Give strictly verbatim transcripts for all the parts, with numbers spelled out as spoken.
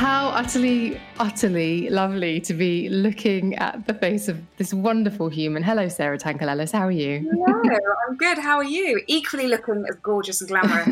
How utterly, utterly lovely to be looking at the face of this wonderful human. Hello, Sarah Tankel Ellis. How are you? Hello, I'm good. How are you? Equally looking as gorgeous and glamorous.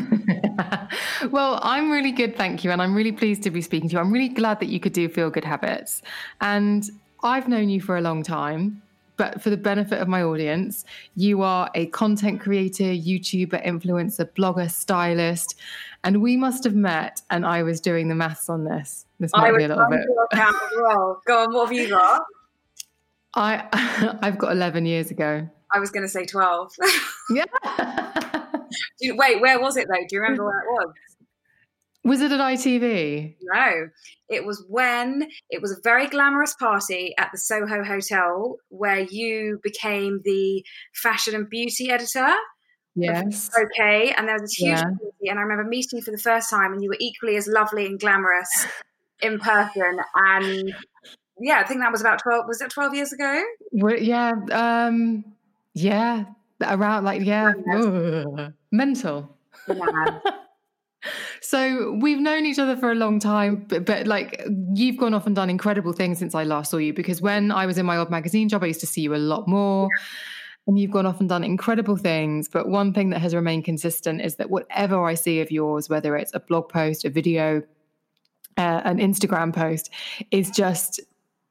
Well, I'm really good, thank you. And I'm really pleased to be speaking to you. I'm really glad that you could do Feel Good Habits. And I've known you for a long time. But for the benefit of my audience, you are a content creator, YouTuber, influencer, blogger, stylist, and we must have met. And I was doing the maths on this. This might I be a little bit. As well. Go on, what have you got? I I've got eleven years ago. I was going to say twelve. Yeah. Wait, where was it though? Do you remember where it was? Was it at I T V? No, it was when it was a very glamorous party at the Soho Hotel where you became the fashion and beauty editor. Yes. Okay, and there was this huge party, yeah. And I remember meeting you for the first time, and you were equally as lovely and glamorous in person. And yeah, I think that was about twelve. Was that twelve years ago? Well, yeah, um, yeah, around like yeah, ooh, mental. Yeah. So we've known each other for a long time, but, but like you've gone off and done incredible things since I last saw you, because when I was in my old magazine job, I used to see you a lot more, and you've gone off and done incredible things. But one thing that has remained consistent is that whatever I see of yours, whether it's a blog post, a video, uh, an Instagram post, is just...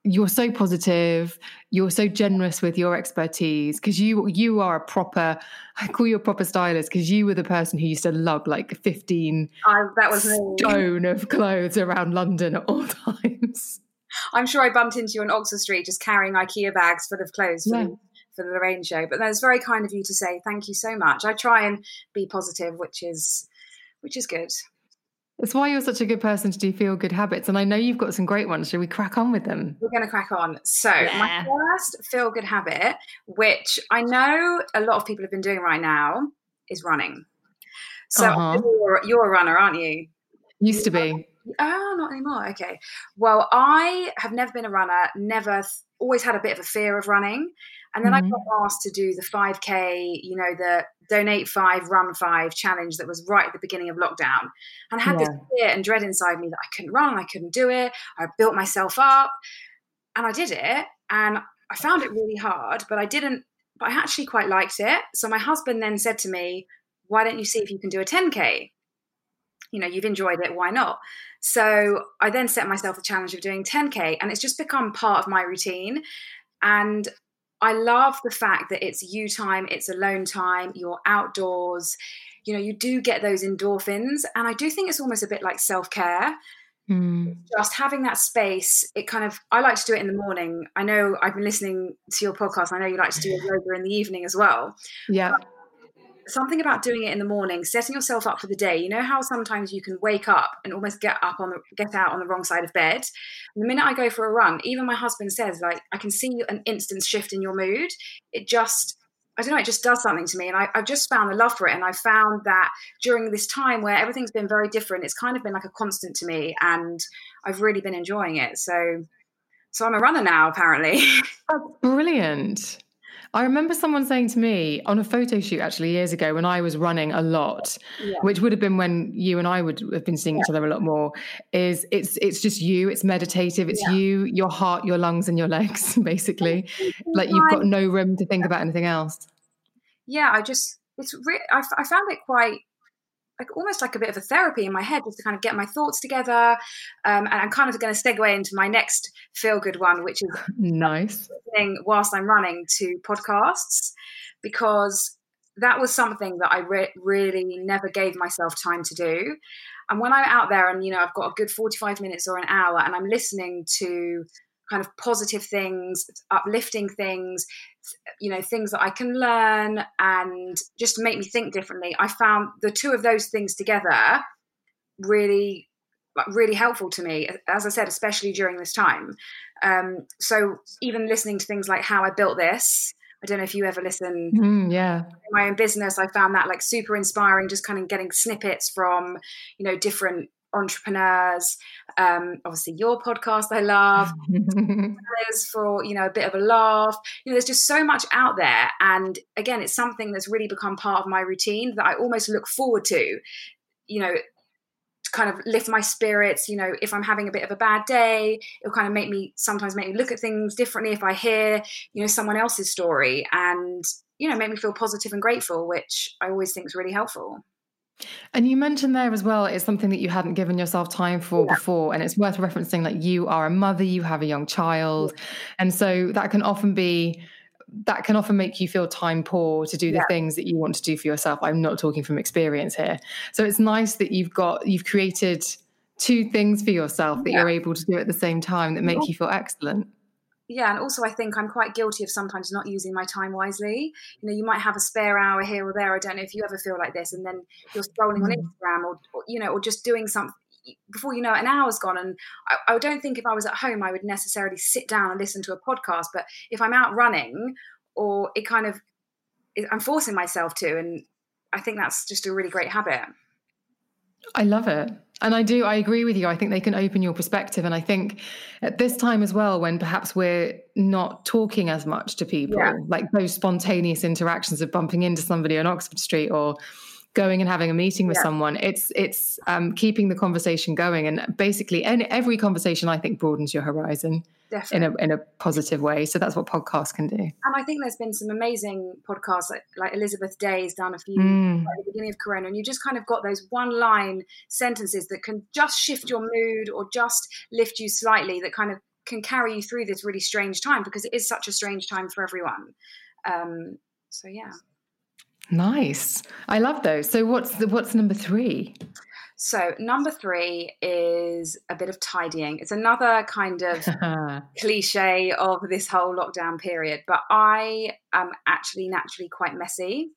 you're so positive, you're so generous with your expertise, because you you are a proper, I call you a proper stylist, because you were the person who used to lug like fifteen uh, that was stone me. Of clothes around London at all times. I'm sure I bumped into you on Oxford Street just carrying Ikea bags full of clothes for, yeah. the, for the Lorraine show. But that's very kind of you to say thank you so much. I try and be positive, which is which is good. That's why you're such a good person to do Feel Good Habits. And I know you've got some great ones. Should we crack on with them? We're going to crack on. So yeah. My first Feel Good Habit, which I know a lot of people have been doing right now, is running. So uh-huh. you're, you're a runner, aren't you? Used to be. Oh, not anymore. Okay. Well, I have never been a runner, never, always had a bit of a fear of running. And then mm-hmm. I got asked to do the five K, you know, the donate five, run five challenge that was right at the beginning of lockdown. And I had yeah. this fear and dread inside me that I couldn't run, I couldn't do it. I built myself up and I did it. And I found it really hard, but I didn't, but I actually quite liked it. So my husband then said to me, why don't you see if you can do a ten K? You know, you've enjoyed it, why not? So I then set myself the challenge of doing ten K, and it's just become part of my routine. And I love the fact that it's you time, it's alone time, you're outdoors, you know, you do get those endorphins. And I do think it's almost a bit like self-care, mm. just having that space. It kind of, I like to do it in the morning. I know I've been listening to your podcast. I know you like to do your yoga in the evening as well. Yeah. But something about doing it in the morning, setting yourself up for the day. You know how sometimes you can wake up and almost get up on the, get out on the wrong side of bed. And the minute I go for a run, even my husband says, like, I can see an instant shift in your mood. It just, I don't know, it just does something to me. And I, I've just found the love for it. And I found that during this time where everything's been very different, it's kind of been like a constant to me, and I've really been enjoying it. So, so I'm a runner now, apparently. That's brilliant. I remember someone saying to me on a photo shoot actually years ago when I was running a lot, yeah. which would have been when you and I would have been seeing yeah. each other a lot more, is it's it's just you, it's meditative, it's yeah. you, your heart, your lungs and your legs, basically. Like you've got no room to think about anything else. Yeah, I just, it's re- I, I found it quite, like almost like a bit of a therapy in my head, just to kind of get my thoughts together. Um, and I'm kind of going to segue into my next feel-good one, which is nice listening whilst I'm running to podcasts, because that was something that I re- really never gave myself time to do. And when I'm out there and, you know, I've got a good forty-five minutes or an hour and I'm listening to kind of positive things, uplifting things, you know, things that I can learn and just make me think differently. I found the two of those things together really, really helpful to me, as I said, especially during this time. Um, so even listening to things like How I Built This, I don't know if you ever listen. Mm, yeah. In my own business, I found that like super inspiring, just kind of getting snippets from, you know, different entrepreneurs, um obviously your podcast I love for, you know, a bit of a laugh. You know, there's just so much out there, and again, it's something that's really become part of my routine that I almost look forward to, you know, to kind of lift my spirits. You know, if I'm having a bit of a bad day, it'll kind of make me sometimes make me look at things differently if I hear, you know, someone else's story, and, you know, make me feel positive and grateful, which I always think is really helpful. And you mentioned there as well, it's something that you hadn't given yourself time for yeah. before. And it's worth referencing that you are a mother, you have a young child. And so that can often be, that can often make you feel time poor to do the yeah. things that you want to do for yourself. I'm not talking from experience here. So it's nice that you've got, you've created two things for yourself that yeah. you're able to do at the same time that make you feel excellent. Yeah, and also I think I'm quite guilty of sometimes not using my time wisely. You know, you might have a spare hour here or there. I don't know if you ever feel like this, and then you're scrolling on Instagram or, or you know, or just doing something. Before you know it, an hour's gone. And I, I don't think if I was at home, I would necessarily sit down and listen to a podcast. But if I'm out running, or it kind of, it, I'm forcing myself to, and I think that's just a really great habit. I love it. And I do, I agree with you. I think they can open your perspective. And I think at this time as well, when perhaps we're not talking as much to people, yeah. like those spontaneous interactions of bumping into somebody on Oxford Street or going and having a meeting with yeah. someone, it's it's um, keeping the conversation going. And basically any, every conversation, I think, broadens your horizon in a, in a positive way. So that's what podcasts can do. And I think there's been some amazing podcasts, like, like Elizabeth Day's done a few mm. at the beginning of Corona, and you just kind of got those one-line sentences that can just shift your mood or just lift you slightly, that kind of can carry you through this really strange time, because it is such a strange time for everyone. Um, so, yeah. Nice. I love those. So what's the, what's number three? So number three is a bit of tidying. It's another kind of cliche of this whole lockdown period, but I am actually naturally quite messy.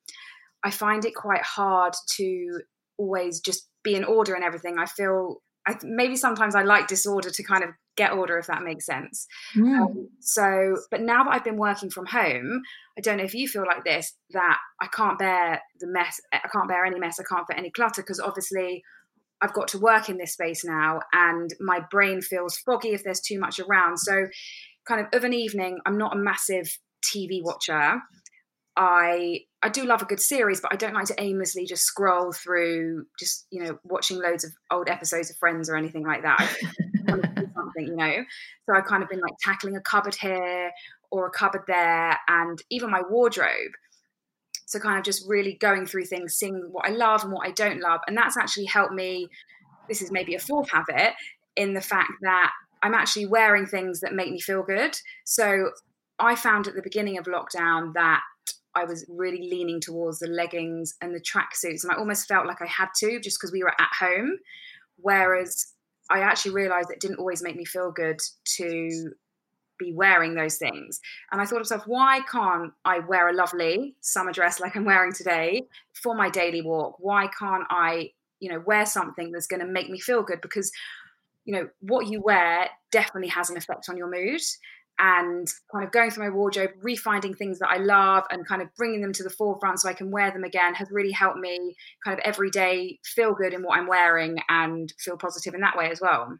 I find it quite hard to always just be in order and everything. I feel I, maybe sometimes I like disorder to kind of get order, if that makes sense. Mm. Um, so, but now that I've been working from home, I don't know if you feel like this, that I can't bear the mess. I can't bear any mess. I can't bear any clutter, because obviously I've got to work in this space now, and my brain feels foggy if there's too much around. So kind of of an evening, I'm not a massive T V watcher. I I do love a good series, but I don't like to aimlessly just scroll through, just, you know, watching loads of old episodes of Friends or anything like that. I want to do something, you know. So I've kind of been like tackling a cupboard here or a cupboard there, and even my wardrobe. So kind of just really going through things, seeing what I love and what I don't love. And that's actually helped me. This is maybe a fourth habit, in the fact that I'm actually wearing things that make me feel good. So I found at the beginning of lockdown that I was really leaning towards the leggings and the tracksuits, and I almost felt like I had to, just because we were at home. Whereas I actually realized it didn't always make me feel good to be wearing those things. And I thought to myself, why can't I wear a lovely summer dress like I'm wearing today for my daily walk? Why can't I, you know, wear something that's going to make me feel good? Because, you know, what you wear definitely has an effect on your mood. And kind of going through my wardrobe, refinding things that I love and kind of bringing them to the forefront so I can wear them again has really helped me kind of every day feel good in what I'm wearing and feel positive in that way as well.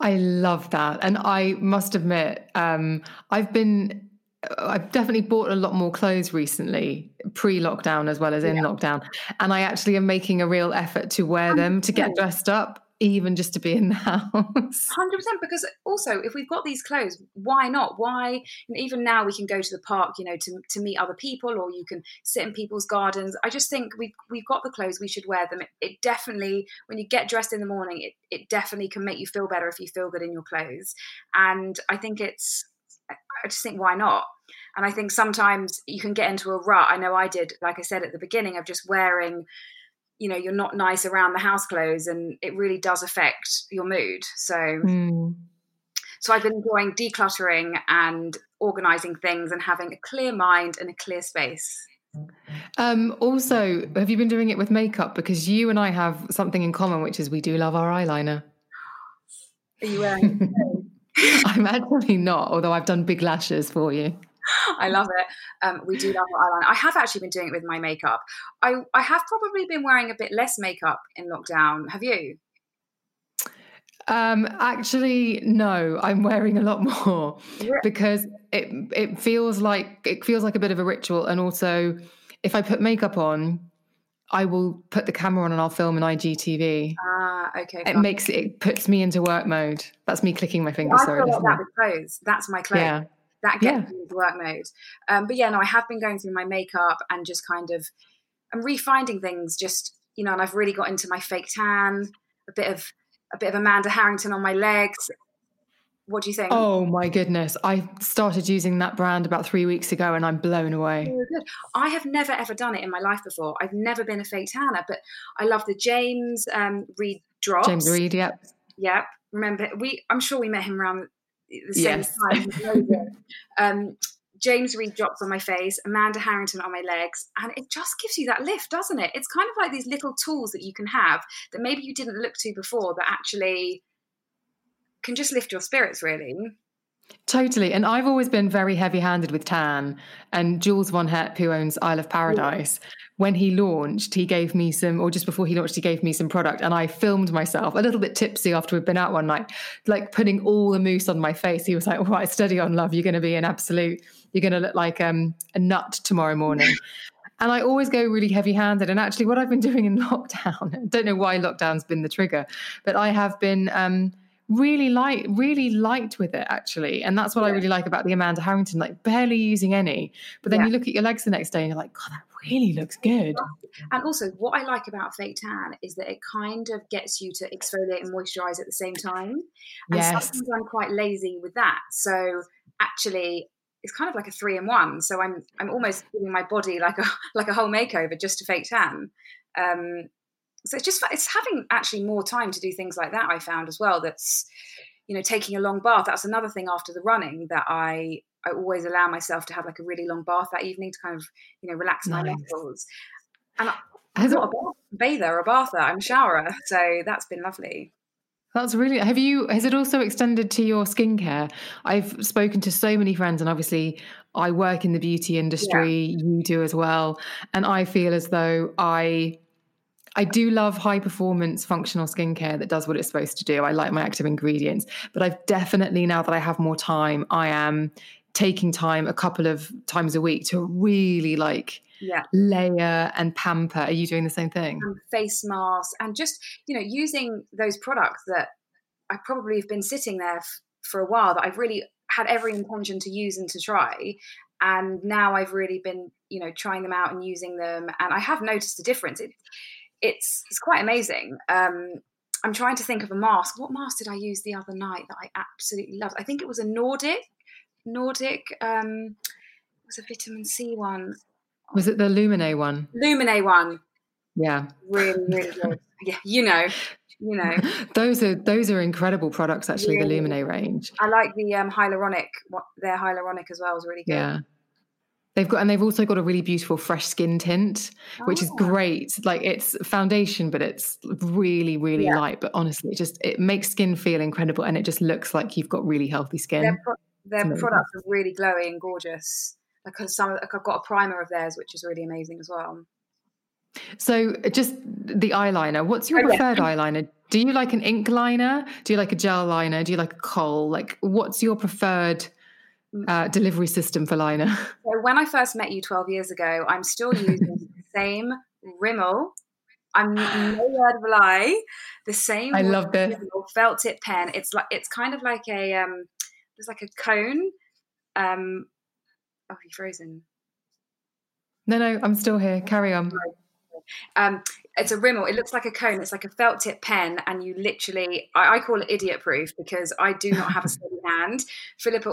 I love that. And I must admit, um, I've been I've definitely bought a lot more clothes recently, pre-lockdown as well as in yeah. lockdown. And I actually am making a real effort to wear one hundred percent them, to get dressed up, even just to be in the house. one hundred percent, because also if we've got these clothes, why not? Why? And even now we can go to the park, you know, to to meet other people, or you can sit in people's gardens. I just think we've, we've got the clothes, we should wear them. It, it definitely, when you get dressed in the morning, it, it definitely can make you feel better if you feel good in your clothes. And I think it's, I just think, why not? And I think sometimes you can get into a rut. I know I did, like I said at the beginning, of just wearing, you know, you're not nice around the house clothes, and it really does affect your mood. So, mm. so I've been enjoying decluttering and organising things and having a clear mind and a clear space. Um, also, have you been doing it with makeup? Because you and I have something in common, which is we do love our eyeliner. Are you wearing I'm actually not, although I've done big lashes for you. I love it. Um, we do love our eyeliner. I have actually been doing it with my makeup. I, I have probably been wearing a bit less makeup in lockdown. Have you? Um, actually, no, I'm wearing a lot more yeah. because it it feels like it feels like a bit of a ritual. And also, if I put makeup on, I will put the camera on and I'll film an I G T V. Ah, uh, okay. It makes it, it puts me into work mode. That's me clicking my fingers. Yeah, sorry, I feel like that with clothes. That's my clothes. Yeah. That gets yeah. me into work mode. Um, but yeah, no, I have been going through my makeup and just kind of, I'm refinding things. Just, you know, and I've really got into my fake tan, a bit of a bit of Amanda Harrington on my legs. What do you think? Oh my goodness. I started using that brand about three weeks ago and I'm blown away. Oh, good. I have never, ever done it in my life before. I've never been a fake tanner, but I love the James um, Reed drops. James Reed, yep. Yep. Remember, we? I'm sure we met him around the same yes. time. um, James Reed drops on my face, Amanda Harrington on my legs, and it just gives you that lift, doesn't it? It's kind of like these little tools that you can have that maybe you didn't look to before, but actually can just lift your spirits, really. Totally. And I've always been very heavy-handed with tan, and Jules Von Hepp, who owns Isle of Paradise, yeah. when he launched, he gave me some, or just before he launched, he gave me some product, and I filmed myself a little bit tipsy after we'd been out one night, like putting all the mousse on my face. He was like, all right, steady on, love, you're going to be an absolute, you're going to look like um, a nut tomorrow morning. And I always go really heavy-handed. And actually what I've been doing in lockdown, I don't know why lockdown's been the trigger, but I have been... Um, really light really light with it actually, and that's what yeah. I really like about the Amanda Harrington, like barely using any, but then yeah. you look at your legs the next day and you're like, God, that really looks good. And also what I like about fake tan is that it kind of gets you to exfoliate and moisturize at the same time, and yes. sometimes I'm quite lazy with that, so actually it's kind of like a three in one, so I'm I'm almost giving my body like a like a whole makeover just to fake tan. um So it's just, it's having actually more time to do things like that, I found as well. That's, you know, taking a long bath. That's another thing after the running that I, I always allow myself to have like a really long bath that evening to kind of, you know, relax nice. My muscles. And I, I'm not a bather or a bather, I'm a showerer. So that's been lovely. That's really, have you, has it also extended to your skincare? I've spoken to so many friends, and obviously I work in the beauty industry, yeah. you do as well. And I feel as though I... I do love high-performance functional skincare that does what it's supposed to do. I like my active ingredients. But I've definitely, now that I have more time, I am taking time a couple of times a week to really, like, yeah. layer and pamper. Are you doing the same thing? And face masks and just, you know, using those products that I probably have been sitting there f- for a while that I've really had every intention to use and to try. And now I've really been, you know, trying them out and using them. And I have noticed a difference. It, It's it's quite amazing. Um, I'm trying to think of a mask. What mask did I use the other night that I absolutely loved? I think it was a Nordic, Nordic, um, it was a vitamin C one. Was it the Lumine one? Lumine one. Yeah. Really, really good. Yeah, you know, you know. Those are those are incredible products, actually, really. The Lumine range. I like the um, hyaluronic, what, their hyaluronic as well is really good. Yeah. They've got, and they've also got a really beautiful fresh skin tint, which oh. is great. Like it's foundation, but it's really, really yeah. light. But honestly, it just, it makes skin feel incredible. And it just looks like you've got really healthy skin. Their, pro- their products are really glowy and gorgeous. Like some, like I've got a primer of theirs, which is really amazing as well. So just the eyeliner, what's your oh, preferred yeah. eyeliner? Do you like an ink liner? Do you like a gel liner? Do you like a kohl? Like what's your preferred uh, delivery system for liner? So when I first met you twelve years ago, I'm still using the same Rimmel. I'm no word of a lie. The same. I love this felt tip pen. It's like it's kind of like a um, there's like a cone. Um, oh, you're frozen. No, no, I'm still here. Carry on. Um, it's a Rimmel. It looks like a cone. It's like a felt tip pen, and you literally, I, I call it idiot proof because I do not have a steady hand. Philippa.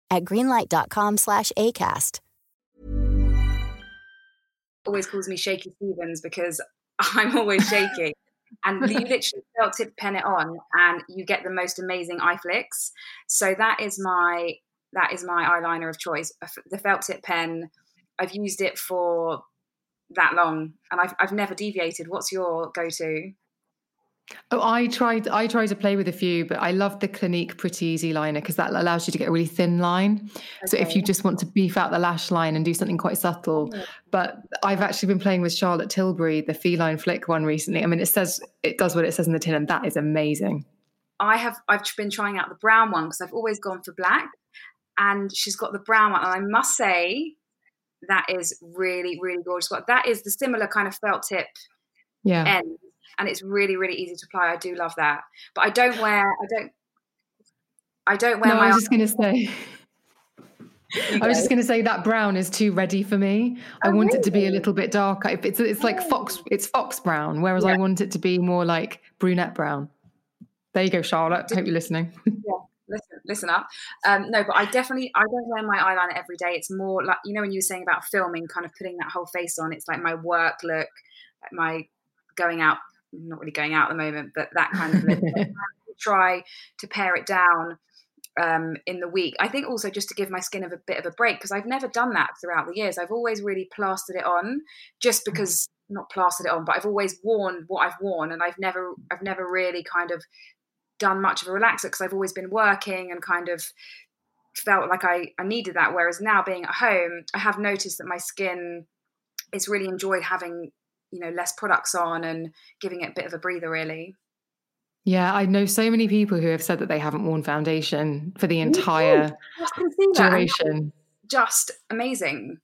at greenlight.com slash ACAST. Always calls me Shaky Stevens because I'm always shaky. And you literally felt tip pen it on and you get the most amazing eye flicks. So that is my that is my eyeliner of choice. The felt tip pen, I've used it for that long and I've I've never deviated. What's your go-to? Oh, I tried I tried to play with a few, but I love the Clinique Pretty Easy liner because that allows you to get a really thin line. Okay. So if you just want to beef out the lash line and do something quite subtle. Yeah. But I've actually been playing with Charlotte Tilbury, the Feline Flick one recently. I mean, it says it does what it says in the tin and that is amazing. I have I've been trying out the brown one because I've always gone for black and she's got the brown one. And I must say that is really, really gorgeous. But that is the similar kind of felt tip yeah. end. And it's really, really easy to apply. I do love that, but I don't wear. I don't. I don't wear. No, my I was just going to say. I was just going to say that brown is too ready for me. Oh, I want really? it to be a little bit darker. It's it's like fox. It's fox brown, whereas yeah. I want it to be more like brunette brown. There you go, Charlotte. I hope you're listening. Yeah, listen, listen up. Um, no, but I definitely I don't wear my eyeliner every day. It's more like, you know, when you were saying about filming, kind of putting that whole face on. It's like my work look, like my going out. Not really going out at the moment, but that kind of thing. Try to pare it down um, in the week. I think also just to give my skin of a bit of a break because I've never done that throughout the years. I've always really plastered it on just because not plastered it on, but I've always worn what I've worn and I've never, I've never really kind of done much of a relaxer because I've always been working and kind of felt like I, I needed that. Whereas now being at home, I have noticed that my skin is really enjoyed having, you know, less products on and giving it a bit of a breather, really. Yeah, I know so many people who have said that they haven't worn foundation for the entire duration. Just amazing.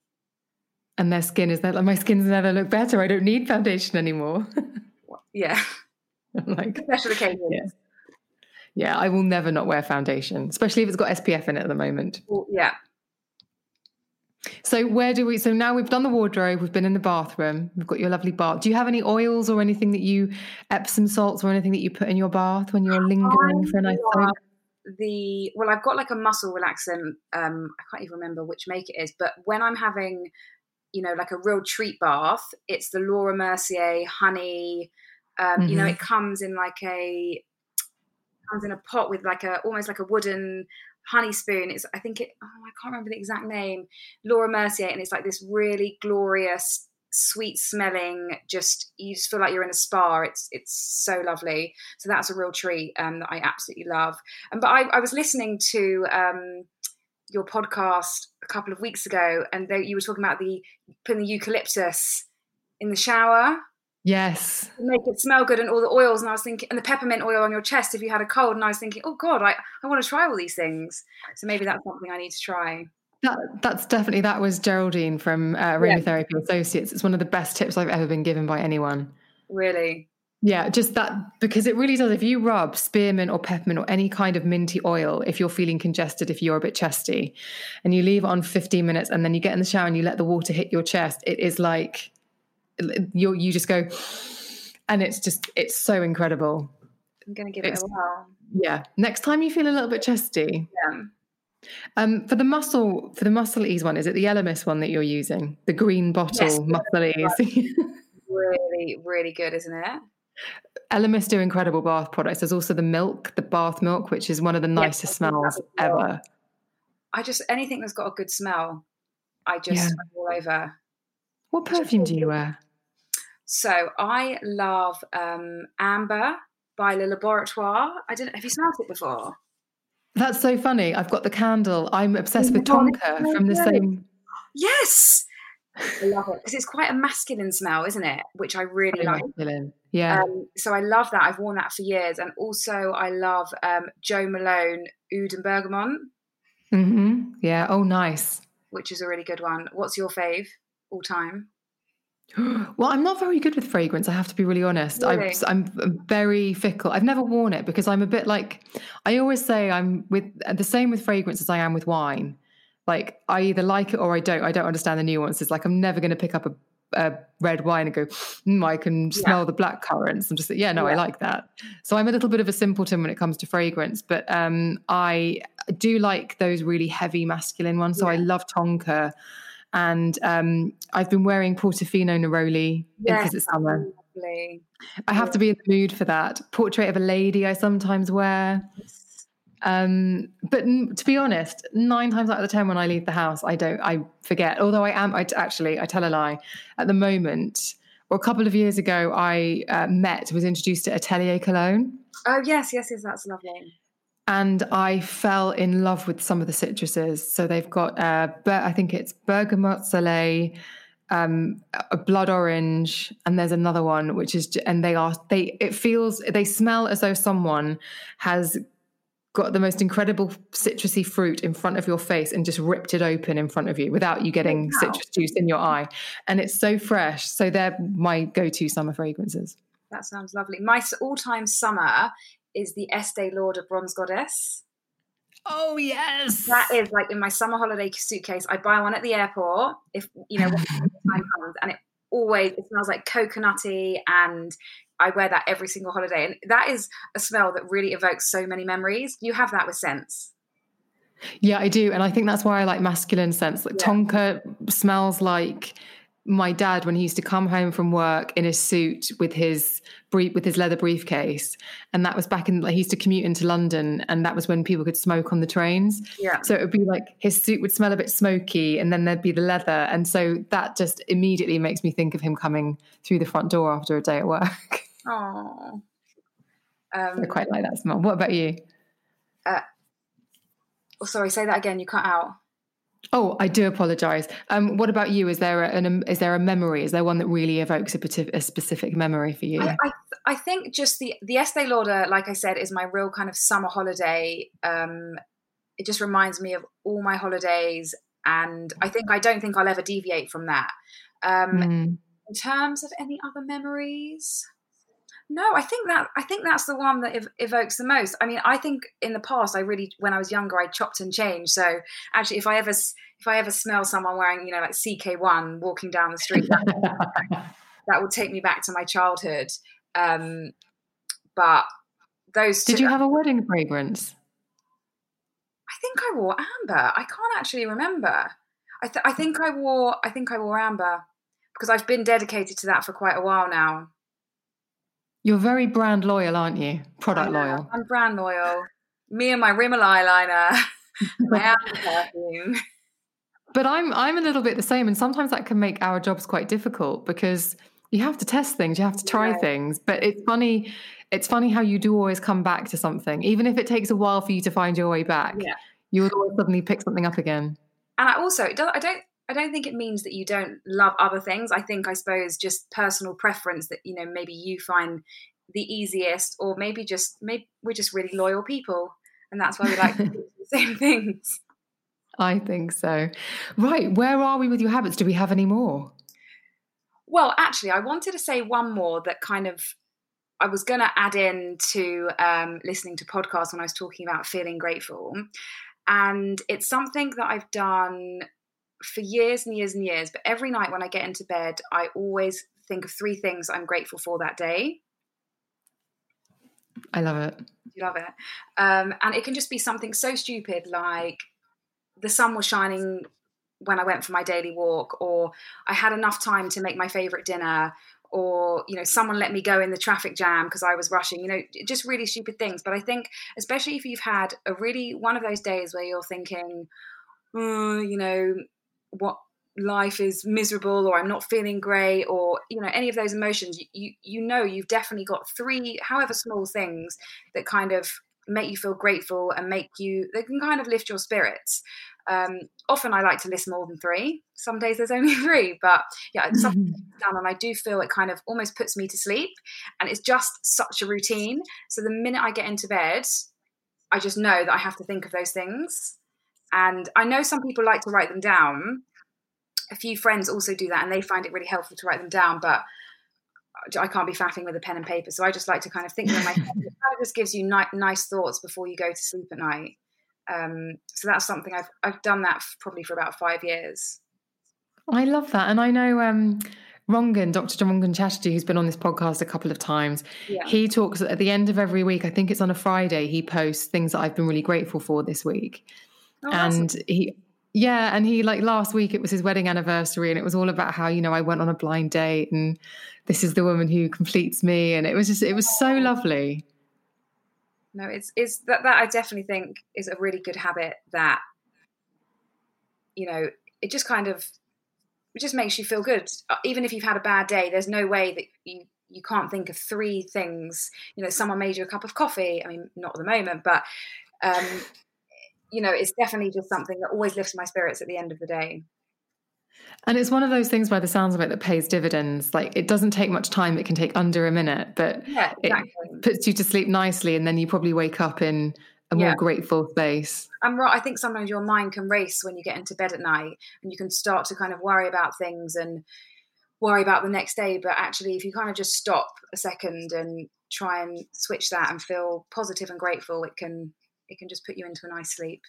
And their skin is that like, my skin's never looked better. I don't need foundation anymore. Yeah. Like special occasions. Yeah. yeah, I will never not wear foundation, especially if it's got S P F in it at the moment. Well, yeah. So where do we, so now we've done the wardrobe, we've been in the bathroom, we've got your lovely bath. Do you have any oils or anything that you, Epsom salts or anything that you put in your bath when you're lingering I for a nice time? The, well, I've got like a muscle relaxant, um, I can't even remember which make it is, but when I'm having, you know, like a real treat bath, it's the Laura Mercier honey, um, mm-hmm. you know, it comes in like a, comes in a pot with like a, almost like a wooden honey spoon. It's I think it oh I can't remember the exact name, Laura Mercier, and it's like this really glorious, sweet smelling, just you just feel like you're in a spa. It's it's so lovely. So that's a real treat um that I absolutely love. And but I, I was listening to um your podcast a couple of weeks ago and they, you were talking about the putting the eucalyptus in the shower. Yes. Make it smell good and all the oils. And I was thinking, and the peppermint oil on your chest if you had a cold. And I was thinking, oh God, I, I want to try all these things. So maybe that's something I need to try. That, that's definitely, that was Geraldine from uh, Aromatherapy Associates. It's one of the best tips I've ever been given by anyone. Really? Yeah, just that, because it really does. If you rub spearmint or peppermint or any kind of minty oil, if you're feeling congested, if you're a bit chesty, and you leave on fifteen minutes and then you get in the shower and you let the water hit your chest, it is like you you just go, and it's just, it's so incredible. I'm going to give it's, it a while. Yeah. Next time you feel a little bit chesty. Yeah. Um, for the muscle, for the muscle ease one, is it the Elemis one that you're using? The green bottle, yes, muscle ease. Really, really good, isn't it? Elemis do incredible bath products. There's also the milk, the bath milk, which is one of the nicest yes, smells ever. I just, anything that's got a good smell, I just yeah. all over. What perfume do you wear? So I love um, Amber by Le Laboratoire. I don't know, have you smelled it before? That's so funny. I've got the candle. I'm obsessed with Tonka from the same. Yes. I love it because it's quite a masculine smell, isn't it? Which I really like. Masculine. Yeah. Um, so I love that. I've worn that for years. And also I love um, Jo Malone Oud and Bergamot. Mm-hmm. Yeah. Oh, nice. Which is a really good one. What's your fave all time? Well, I'm not very good with fragrance, I have to be really honest. Really? I, I'm very fickle. I've never worn it because I'm a bit like, I always say I'm with the same with fragrance as I am with wine. Like, I either like it or I don't. I don't understand the nuances. Like, I'm never going to pick up a, a red wine and go, mm, I can smell yeah. the black currants. I'm just like, yeah, no, yeah. I like that. So I'm a little bit of a simpleton when it comes to fragrance, but um, I do like those really heavy masculine ones. So yeah. I love Tonka. And um, I've been wearing Portofino Neroli yes, because it's summer. Lovely. I have yeah. to be in the mood for that. Portrait of a Lady I sometimes wear. Yes. Um, but n- to be honest, nine times out of the ten when I leave the house, I don't, I forget. Although I am, I t- actually, I tell a lie. At the moment, or a couple of years ago, I uh, met, was introduced to Atelier Cologne. Oh, yes, yes, yes, that's lovely. And I fell in love with some of the citruses. So they've got, uh, ber- I think it's bergamot salé, um, a blood orange, and there's another one, which is, and they are, they, it feels, they smell as though someone has got the most incredible citrusy fruit in front of your face and just ripped it open in front of you without you getting wow. citrus juice in your eye. And it's so fresh. So they're my go-to summer fragrances. That sounds lovely. My all-time summer is the Estee Lauder Bronze Goddess. Oh, yes. That is like in my summer holiday suitcase. I buy one at the airport if, you know, and it always it smells like coconutty, and I wear that every single holiday. And that is a smell that really evokes so many memories. You have that with scents. Yeah, I do. And I think that's why I like masculine scents. Like yeah. Tonka smells like my dad when he used to come home from work in his suit with his brief with his leather briefcase, and that was back in like he used to commute into London, and that was when people could smoke on the trains. Yeah. So it would be like his suit would smell a bit smoky, and then there'd be the leather, and so that just immediately makes me think of him coming through the front door after a day at work. Oh, um, I quite like that smell. What about you? Uh, oh, sorry, say that again. You cut out. Oh, I do apologise. Um, what about you? Is there a, an, is there a memory? Is there one that really evokes a, pati- a specific memory for you? I, I, I think just the, the Estee Lauder, like I said, is my real kind of summer holiday. Um, it just reminds me of all my holidays, and I think I don't think I'll ever deviate from that. Um, mm. In terms of any other memories, no, I think that I think that's the one that ev- evokes the most. I mean, I think in the past, I really, when I was younger, I chopped and changed. So actually, if I ever if I ever smell someone wearing, you know, like C K one walking down the street, that, that will take me back to my childhood. Um, but those. Did two, you have a wedding fragrance? I think I wore Amber. I can't actually remember. I, th- I think I wore I think I wore Amber because I've been dedicated to that for quite a while now. You're very brand loyal, aren't you? Product loyal. I'm brand loyal. Me and my Rimmel eyeliner, my Amber perfume. But I'm I'm a little bit the same, and sometimes that can make our jobs quite difficult because you have to test things, you have to try yeah. things. But it's funny, it's funny how you do always come back to something, even if it takes a while for you to find your way back. Yeah. You will always suddenly pick something up again. And I also, I don't. I don't think it means that you don't love other things. I think, I suppose, just personal preference that, you know, maybe you find the easiest, or maybe just, maybe we're just really loyal people, and that's why we like to do the same things. I think so. Right. Where are we with your habits? Do we have any more? Well, actually, I wanted to say one more that kind of I was going to add in to um, listening to podcasts when I was talking about feeling grateful. And it's something that I've done for years and years and years. But every night when I get into bed, I always think of three things I'm grateful for that day. I love it. You love it. Um, and it can just be something so stupid, like the sun was shining when I went for my daily walk, or I had enough time to make my favorite dinner, or, you know, someone let me go in the traffic jam because I was rushing, you know, just really stupid things. But I think, especially if you've had a really, one of those days where you're thinking, oh, you know, what life is miserable, or I'm not feeling great, or, you know, any of those emotions, you, you, you know, you've definitely got three, however small things that kind of make you feel grateful and make you, they can kind of lift your spirits. Um, often I like to list more than three. Some days there's only three, but yeah, it's something I've done, and I do feel it kind of almost puts me to sleep, and it's just such a routine. So the minute I get into bed, I just know that I have to think of those things. And I know some people like to write them down. A few friends also do that, and they find it really helpful to write them down, but I can't be faffing with a pen and paper. So I just like to kind of think of my head. It kind of just gives you ni- nice thoughts before you go to sleep at night. Um, so that's something I've I've done that f- probably for about five years. I love that. And I know um, Rongan, Doctor Rongan Chatterjee, who's been on this podcast a couple of times, yeah. He talks at the end of every week, I think it's on a Friday, he posts things that I've been really grateful for this week. Oh, and awesome. he... Yeah. And he, like, last week it was his wedding anniversary, and it was all about how, you know, I went on a blind date and this is the woman who completes me. And it was just, it was so lovely. No, it's, it's that, that I definitely think is a really good habit that, you know, it just kind of, it just makes you feel good. Even if you've had a bad day, there's no way that you, you can't think of three things. You know, someone made you a cup of coffee. I mean, not at the moment, but, um, you know, it's definitely just something that always lifts my spirits at the end of the day. And it's one of those things, by the sounds of it, that pays dividends. Like, it doesn't take much time. It can take under a minute, but yeah, exactly. It puts you to sleep nicely. And then you probably wake up in a more yeah. grateful space. I'm right. I think sometimes your mind can race when you get into bed at night, and you can start to kind of worry about things and worry about the next day. But actually, if you kind of just stop a second and try and switch that and feel positive and grateful, it can... it can just put you into a nice sleep.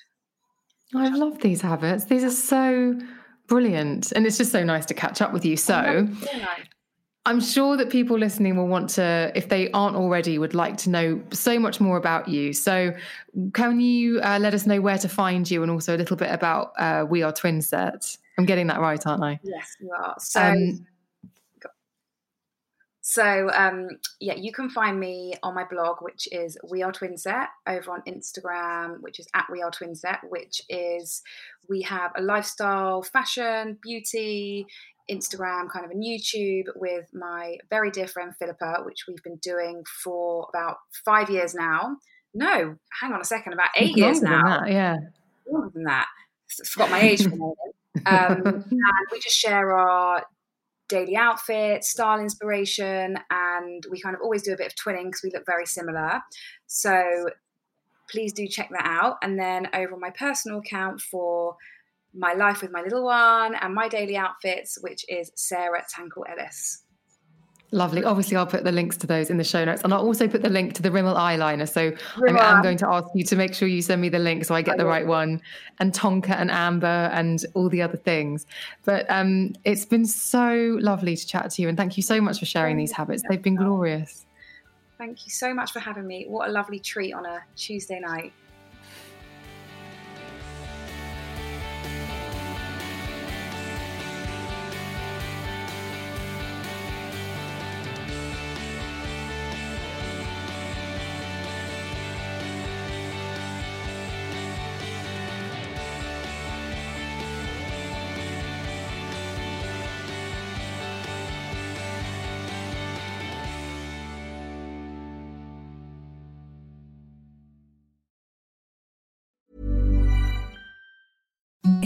I love these habits. These are so brilliant. And it's just so nice to catch up with you. So I'm sure that people listening will want to, if they aren't already, would like to know so much more about you. So can you uh, let us know where to find you, and also a little bit about uh, We Are Twinset? I'm getting that right, aren't I? Yes, you are. So... Um, So, um, yeah, you can find me on my blog, which is We Are Twinset, over on Instagram, which is at We Are Twinset, which is, we have a lifestyle, fashion, beauty, Instagram kind of, and YouTube with my very dear friend Philippa, which we've been doing for about five years now. No, hang on a second, about eight Longer years now. Than that, yeah. Longer than that. I forgot my age for a moment. Um, and we just share our daily outfit, style inspiration, and we kind of always do a bit of twinning because we look very similar. So please do check that out. And then over on my personal account for my life with my little one and my daily outfits, which is Sarah Tankel Ellis. Lovely. Obviously, I'll put the links to those in the show notes, and I'll also put the link to the Rimmel eyeliner. So Rimmel. I'm, I'm going to ask you to make sure you send me the link so I get I the right it. one, and Tonka and Amber and all the other things. But um, it's been so lovely to chat to you, and thank you so much for sharing these habits. They've been glorious. Thank you so much for having me. What a lovely treat on a Tuesday night.